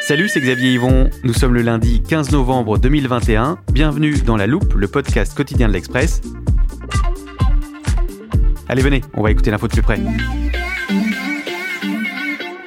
Salut, c'est Xavier Yvon. Nous sommes le lundi 15 novembre 2021. Bienvenue dans La Loupe, le podcast quotidien de l'Express. Allez, venez, on va écouter l'info de plus près.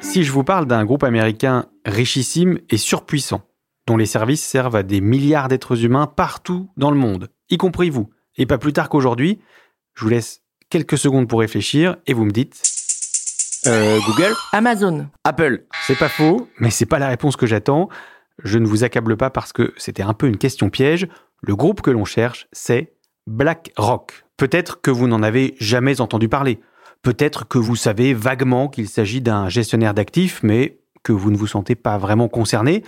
Si je vous parle d'un groupe américain richissime et surpuissant, dont les services servent à des milliards d'êtres humains partout dans le monde, y compris vous, et pas plus tard qu'aujourd'hui, je vous laisse quelques secondes pour réfléchir et vous me dites... Google, Amazon, Apple. C'est pas faux, mais c'est pas la réponse que j'attends. Je ne vous accable pas parce que c'était un peu une question piège. Le groupe que l'on cherche, c'est BlackRock. Peut-être que vous n'en avez jamais entendu parler. Peut-être que vous savez vaguement qu'il s'agit d'un gestionnaire d'actifs, mais que vous ne vous sentez pas vraiment concerné.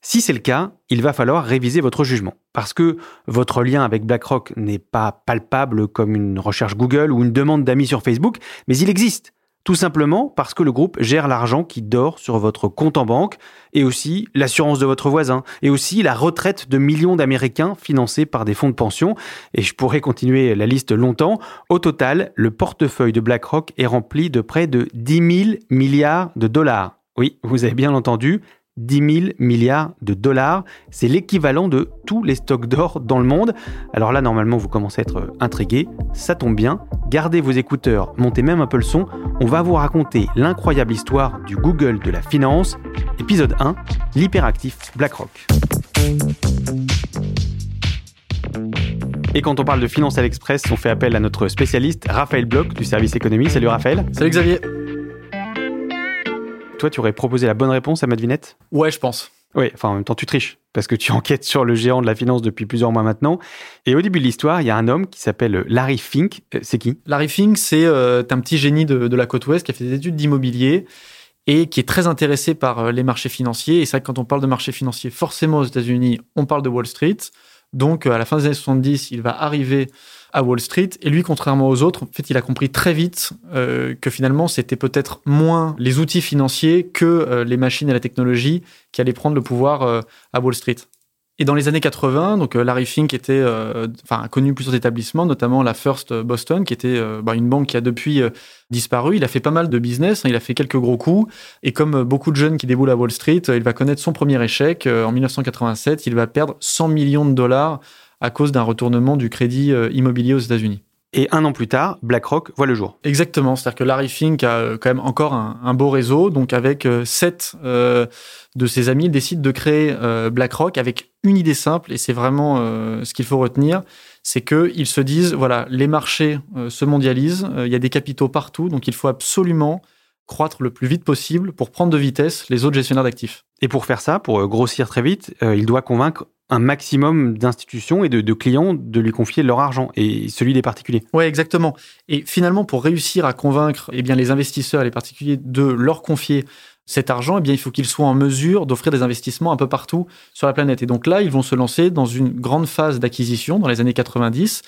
Si c'est le cas, il va falloir réviser votre jugement. Parce que votre lien avec BlackRock n'est pas palpable comme une recherche Google ou une demande d'amis sur Facebook, mais il existe. Tout simplement parce que le groupe gère l'argent qui dort sur votre compte en banque et aussi l'assurance de votre voisin et aussi la retraite de millions d'Américains financés par des fonds de pension. Et je pourrais continuer la liste longtemps. Au total, le portefeuille de BlackRock est rempli de près de 10 000 milliards de dollars. Oui, vous avez bien entendu, 10 000 milliards de dollars, c'est l'équivalent de tous les stocks d'or dans le monde. Alors là, normalement, vous commencez à être intrigué. Ça tombe bien. Gardez vos écouteurs, montez même un peu le son. On va vous raconter l'incroyable histoire du Google de la finance. Épisode 1, l'hyperactif BlackRock. Et quand on parle de finance à l'Express, on fait appel à notre spécialiste, Raphaël Bloch, du service économie. Salut Raphaël. Salut Xavier. Toi, tu aurais proposé la bonne réponse à ma devinette ? Ouais, je pense. Ouais, enfin, en même temps, tu triches, parce que tu enquêtes sur le géant de la finance depuis plusieurs mois maintenant. Et au début de l'histoire, il y a un homme qui s'appelle Larry Fink. C'est qui ? Larry Fink, c'est un petit génie de la côte ouest qui a fait des études d'immobilier et qui est très intéressé par les marchés financiers. Et c'est vrai que quand on parle de marchés financiers, forcément aux États-Unis, on parle de Wall Street. Donc, à la fin des années 70, il va arriver à Wall Street. Et lui, contrairement aux autres, en fait, il a compris très vite que finalement, c'était peut-être moins les outils financiers que les machines et la technologie qui allaient prendre le pouvoir à Wall Street. Et dans les années 80, donc, Larry Fink était, a connu plusieurs établissements, notamment la First Boston, qui était une banque qui a depuis disparu. Il a fait pas mal de business, hein, il a fait quelques gros coups. Et comme beaucoup de jeunes qui déboulent à Wall Street, il va connaître son premier échec. En 1987, il va perdre 100 millions de dollars à cause d'un retournement du crédit immobilier aux États-Unis. Et un an plus tard, BlackRock voit le jour. Exactement, c'est-à-dire que Larry Fink a quand même encore un beau réseau. Donc avec 7 de ses amis, il décide de créer BlackRock avec une idée simple, et c'est vraiment ce qu'il faut retenir, c'est qu'ils se disent, voilà, les marchés se mondialisent, il y a des capitaux partout, donc il faut absolument croître le plus vite possible pour prendre de vitesse les autres gestionnaires d'actifs. Et pour faire ça, pour grossir très vite, il doit convaincre un maximum d'institutions et de clients de lui confier leur argent, et celui des particuliers. Oui, exactement. Et finalement, pour réussir à convaincre les investisseurs et les particuliers de leur confier cet argent, il faut qu'ils soient en mesure d'offrir des investissements un peu partout sur la planète. Et donc là, ils vont se lancer dans une grande phase d'acquisition dans les années 90.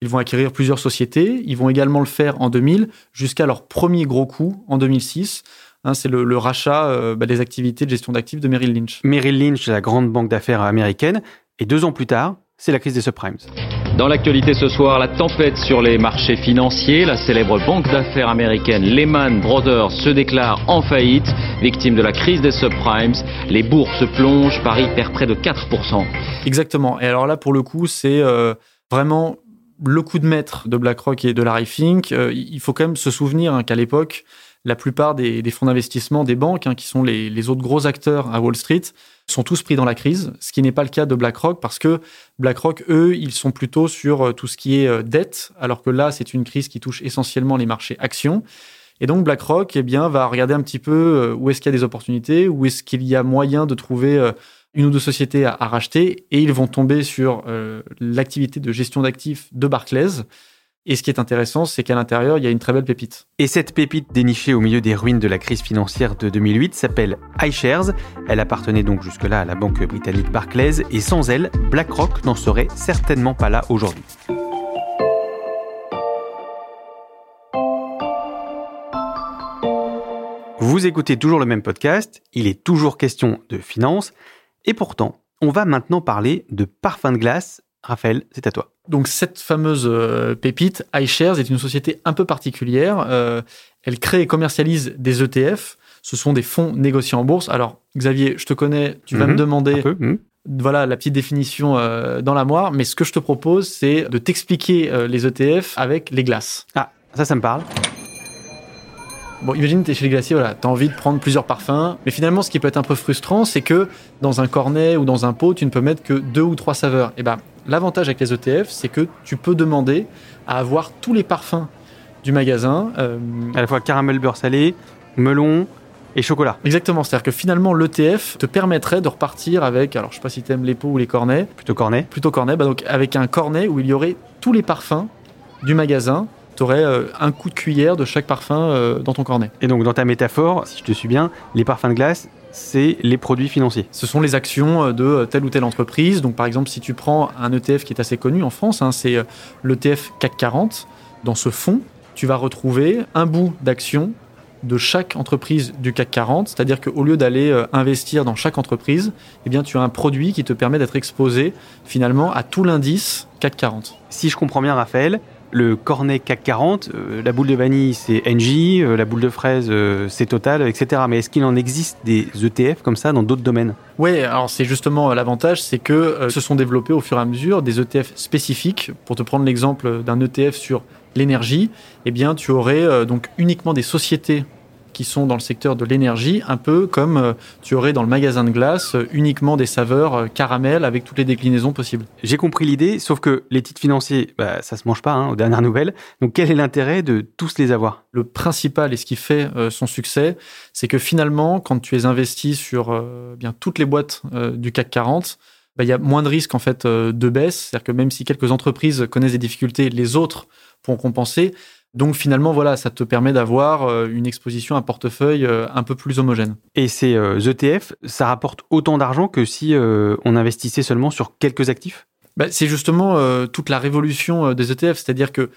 Ils vont acquérir plusieurs sociétés. Ils vont également le faire en 2000, jusqu'à leur premier gros coup en 2006. C'est le rachat des activités de gestion d'actifs de Merrill Lynch. Merrill Lynch, la grande banque d'affaires américaine. Et 2 ans plus tard, c'est la crise des subprimes. Dans l'actualité ce soir, la tempête sur les marchés financiers. La célèbre banque d'affaires américaine Lehman Brothers se déclare en faillite. Victime de la crise des subprimes, les bourses plongent, Paris perd près de 4%. Exactement. Et alors là, pour le coup, c'est vraiment le coup de maître de BlackRock et de Larry Fink, il faut quand même se souvenir qu'à l'époque, la plupart des fonds d'investissement des banques, qui sont les autres gros acteurs à Wall Street, sont tous pris dans la crise, ce qui n'est pas le cas de BlackRock, parce que BlackRock, eux, ils sont plutôt sur tout ce qui est dette, alors que là, c'est une crise qui touche essentiellement les marchés actions. Et donc, BlackRock, eh bien, va regarder un petit peu où est-ce qu'il y a des opportunités, où est-ce qu'il y a moyen de trouver une ou deux sociétés à racheter, et ils vont tomber sur l'activité de gestion d'actifs de Barclays. Et ce qui est intéressant, c'est qu'à l'intérieur, il y a une très belle pépite. Et cette pépite dénichée au milieu des ruines de la crise financière de 2008 s'appelle iShares. Elle appartenait donc jusque-là à la banque britannique Barclays, et sans elle, BlackRock n'en serait certainement pas là aujourd'hui. Vous écoutez toujours le même podcast, il est toujours question de finances, et pourtant, on va maintenant parler de parfum de glace. Raphaël, c'est à toi. Donc, cette fameuse pépite, iShares, est une société un peu particulière. Elle crée et commercialise des ETF. Ce sont des fonds négociés en bourse. Alors, Xavier, je te connais, tu vas me demander voilà, la petite définition dans la moire, mais ce que je te propose, c'est de t'expliquer les ETF avec les glaces. Ah, ça me parle. Bon, imagine, t'es chez les glaciers, voilà, t'as envie de prendre plusieurs parfums, mais finalement, ce qui peut être un peu frustrant, c'est que dans un cornet ou dans un pot, tu ne peux mettre que 2 ou 3 saveurs. Et ben, l'avantage avec les ETF, c'est que tu peux demander à avoir tous les parfums du magasin. À la fois caramel beurre salé, melon et chocolat. Exactement, c'est-à-dire que finalement, l'ETF te permettrait de repartir avec, alors je sais pas si t'aimes les pots ou les cornets. Plutôt cornet, bah donc avec un cornet où il y aurait tous les parfums du magasin. Tu aurais un coup de cuillère de chaque parfum dans ton cornet. Et donc, dans ta métaphore, si je te suis bien, les parfums de glace, c'est les produits financiers. Ce sont les actions de telle ou telle entreprise. Donc, par exemple, si tu prends un ETF qui est assez connu en France, c'est l'ETF CAC 40. Dans ce fonds, tu vas retrouver un bout d'action de chaque entreprise du CAC 40. C'est-à-dire qu'au lieu d'aller investir dans chaque entreprise, eh bien, tu as un produit qui te permet d'être exposé finalement à tout l'indice CAC 40. Si je comprends bien, Raphaël, le cornet CAC 40, la boule de vanille, c'est Engie, la boule de fraise, c'est Total, etc. Mais est-ce qu'il en existe des ETF comme ça dans d'autres domaines ? Oui, alors c'est justement l'avantage, c'est que se sont développés au fur et à mesure des ETF spécifiques. Pour te prendre l'exemple d'un ETF sur l'énergie, eh bien, tu aurais donc uniquement des sociétés qui sont dans le secteur de l'énergie, un peu comme tu aurais dans le magasin de glace uniquement des saveurs caramel avec toutes les déclinaisons possibles. J'ai compris l'idée, sauf que les titres financiers, ça se mange pas aux dernières nouvelles. Donc quel est l'intérêt de tous les avoir ? Le principal et ce qui fait son succès, c'est que finalement, quand tu es investi sur bien toutes les boîtes du CAC 40, il y a moins de risques en fait de baisse. C'est-à-dire que même si quelques entreprises connaissent des difficultés, les autres pourront compenser. Donc finalement, voilà, ça te permet d'avoir une exposition, un portefeuille un peu plus homogène. Et ces ETF, ça rapporte autant d'argent que si on investissait seulement sur quelques actifs ? C'est justement toute la révolution des ETF. C'est-à-dire que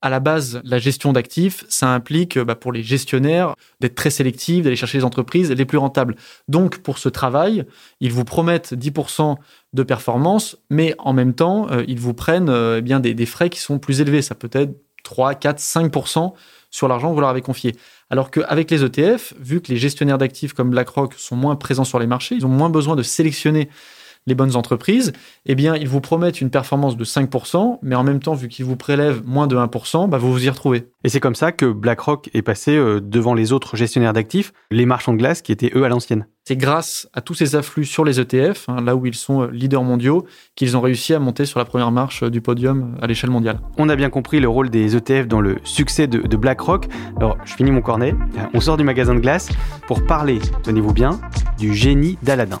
à la base, la gestion d'actifs, ça implique pour les gestionnaires d'être très sélectifs, d'aller chercher les entreprises les plus rentables. Donc pour ce travail, ils vous promettent 10% de performance, mais en même temps, ils vous prennent des frais qui sont plus élevés. Ça peut être 3, 4, 5% sur l'argent que vous leur avez confié. Alors qu'avec les ETF, vu que les gestionnaires d'actifs comme BlackRock sont moins présents sur les marchés, ils ont moins besoin de sélectionner les bonnes entreprises, eh bien, ils vous promettent une performance de 5%, mais en même temps, vu qu'ils vous prélèvent moins de 1%, vous vous y retrouvez. Et c'est comme ça que BlackRock est passé devant les autres gestionnaires d'actifs, les marchands de glace qui étaient, eux, à l'ancienne. C'est grâce à tous ces afflux sur les ETF, là où ils sont leaders mondiaux, qu'ils ont réussi à monter sur la première marche du podium à l'échelle mondiale. On a bien compris le rôle des ETF dans le succès de BlackRock. Alors, je finis mon cornet, on sort du magasin de glace pour parler, tenez-vous bien, du génie d'Aladdin.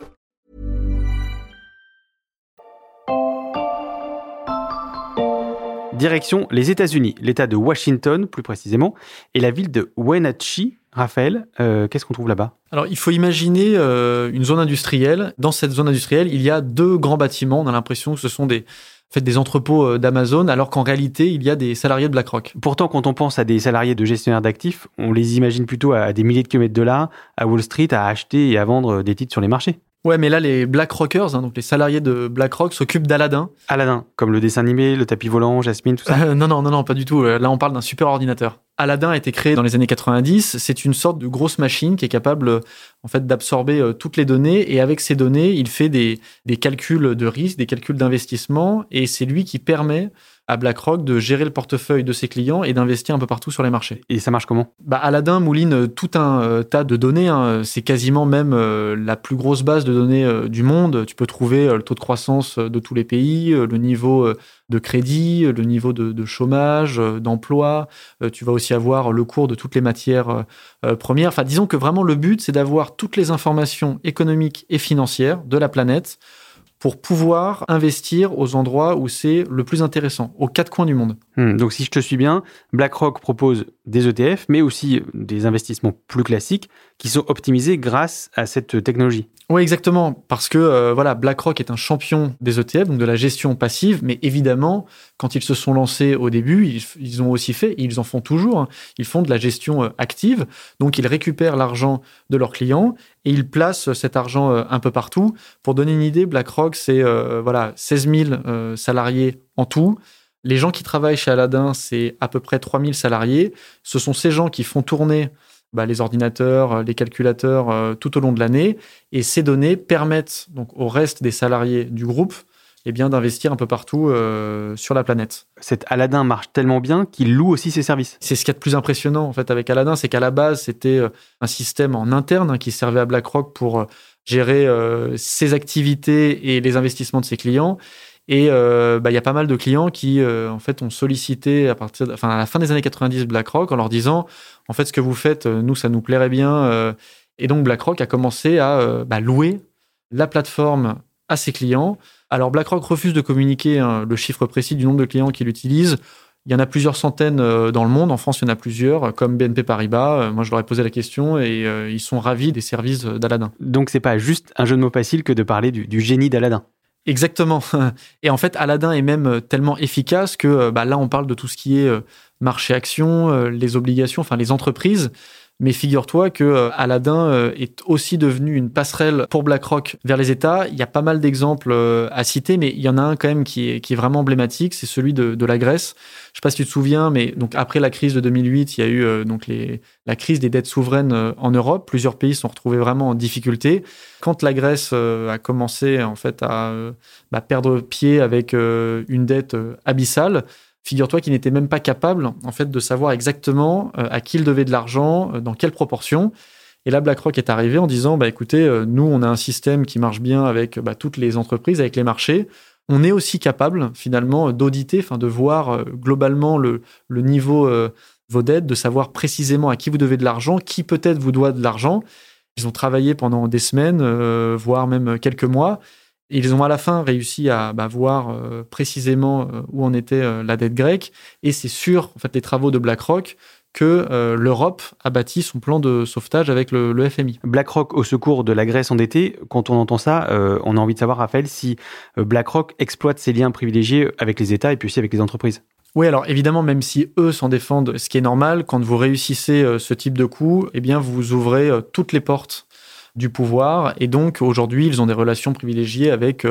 Direction les États-Unis, l'État de Washington plus précisément, et la ville de Wenatchee, Raphaël, qu'est-ce qu'on trouve là-bas ? Alors, il faut imaginer une zone industrielle. Dans cette zone industrielle, il y a deux grands bâtiments. On a l'impression que ce sont des entrepôts d'Amazon, alors qu'en réalité, il y a des salariés de BlackRock. Pourtant, quand on pense à des salariés de gestionnaires d'actifs, on les imagine plutôt à des milliers de kilomètres de là, à Wall Street, à acheter et à vendre des titres sur les marchés. Ouais, mais là, les BlackRockers, donc les salariés de BlackRock, s'occupent d'Aladdin. Aladdin, comme le dessin animé, le tapis volant, Jasmine, tout ça. Non, pas du tout. Là, on parle d'un super ordinateur. Aladdin a été créé dans les années 90. C'est une sorte de grosse machine qui est capable, en fait, d'absorber toutes les données. Et avec ces données, il fait des calculs de risque, des calculs d'investissement. Et c'est lui qui permet à BlackRock de gérer le portefeuille de ses clients et d'investir un peu partout sur les marchés. Et ça marche comment ? Aladdin mouline tout un tas de données. Hein. C'est quasiment même la plus grosse base de données du monde. Tu peux trouver le taux de croissance de tous les pays, le niveau de crédit, le niveau de chômage, d'emploi. Tu vas aussi avoir le cours de toutes les matières premières. Enfin, disons que vraiment le but, c'est d'avoir toutes les informations économiques et financières de la planète pour pouvoir investir aux endroits où c'est le plus intéressant, aux quatre coins du monde. Donc, si je te suis bien, BlackRock propose des ETF, mais aussi des investissements plus classiques qui sont optimisés grâce à cette technologie. Oui, exactement, parce que BlackRock est un champion des ETF, donc de la gestion passive, mais évidemment, quand ils se sont lancés au début, ils ont aussi fait, et ils en font toujours, hein, ils font de la gestion active, donc ils récupèrent l'argent de leurs clients et ils placent cet argent un peu partout. Pour donner une idée, BlackRock, c'est 16 000 salariés en tout. Les gens qui travaillent chez Aladdin, c'est à peu près 3 000 salariés. Ce sont ces gens qui font tourner les ordinateurs, les calculateurs tout au long de l'année. Et ces données permettent donc au reste des salariés du groupe d'investir un peu partout sur la planète. Cet Aladdin marche tellement bien qu'il loue aussi ses services. C'est ce qu'il y a de plus impressionnant en fait avec Aladdin, c'est qu'à la base, c'était un système en interne qui servait à BlackRock pour gérer ses activités et les investissements de ses clients. Et y a pas mal de clients qui ont sollicité à la fin des années 90 BlackRock en leur disant en fait ce que vous faites, nous ça nous plairait bien. Et donc BlackRock a commencé à louer la plateforme à ses clients. Alors BlackRock refuse de communiquer le chiffre précis du nombre de clients qui l'utilisent. Il y en a plusieurs centaines dans le monde. En France, il y en a plusieurs, comme BNP Paribas. Moi, je leur ai posé la question et ils sont ravis des services d'Aladdin. Donc, c'est pas juste un jeu de mots facile que de parler du génie d'Aladdin. Exactement. Et en fait, Aladdin est même tellement efficace que là, on parle de tout ce qui est marché-action, les obligations, les entreprises. Mais figure-toi que Aladdin est aussi devenu une passerelle pour BlackRock vers les États. Il y a pas mal d'exemples à citer, mais il y en a un quand même qui est vraiment emblématique, c'est celui de la Grèce. Je ne sais pas si tu te souviens, mais donc après la crise de 2008, il y a eu la crise des dettes souveraines en Europe. Plusieurs pays se sont retrouvés vraiment en difficulté. Quand la Grèce a commencé en fait à perdre pied avec une dette abyssale, figure-toi qu'il n'était même pas capable, en fait, de savoir exactement à qui il devait de l'argent, dans quelle proportion. Et là, BlackRock est arrivé en disant, écoutez, nous, on a un système qui marche bien avec toutes les entreprises, avec les marchés. On est aussi capable, finalement, d'auditer, de voir globalement le niveau de vos dettes, de savoir précisément à qui vous devez de l'argent, qui peut-être vous doit de l'argent. Ils ont travaillé pendant des semaines, voire même quelques mois. Ils ont à la fin réussi à voir précisément où en était la dette grecque. Et c'est sur les travaux de BlackRock que l'Europe a bâti son plan de sauvetage avec le FMI. BlackRock au secours de la Grèce endettée, quand on entend ça, on a envie de savoir, Raphaël, si BlackRock exploite ses liens privilégiés avec les États et puis aussi avec les entreprises. Oui, alors évidemment, même si eux s'en défendent, ce qui est normal, quand vous réussissez ce type de coup, vous ouvrez toutes les portes du pouvoir. Et donc, aujourd'hui, ils ont des relations privilégiées avec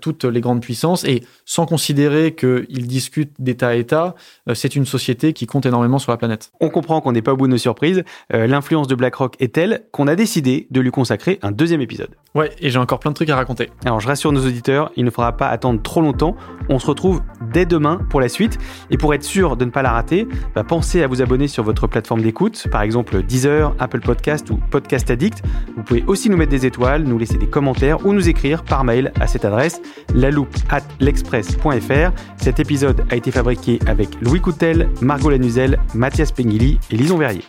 toutes les grandes puissances. Et sans considérer qu'ils discutent d'État à État, c'est une société qui compte énormément sur la planète. On comprend qu'on n'est pas au bout de nos surprises. L'influence de BlackRock est telle qu'on a décidé de lui consacrer un deuxième épisode. Ouais, et j'ai encore plein de trucs à raconter. Alors, je rassure nos auditeurs, il ne faudra pas attendre trop longtemps. On se retrouve dès demain pour la suite. Et pour être sûr de ne pas la rater, pensez à vous abonner sur votre plateforme d'écoute, par exemple Deezer, Apple Podcast ou Podcast Addict. Vous pouvez aussi nous mettre des étoiles, nous laisser des commentaires ou nous écrire par mail à cette adresse laloupe@l'express.fr. Cet épisode a été fabriqué avec Louis Coutel, Margot Lanuzel, Mathias Pengili et Lison Verrier.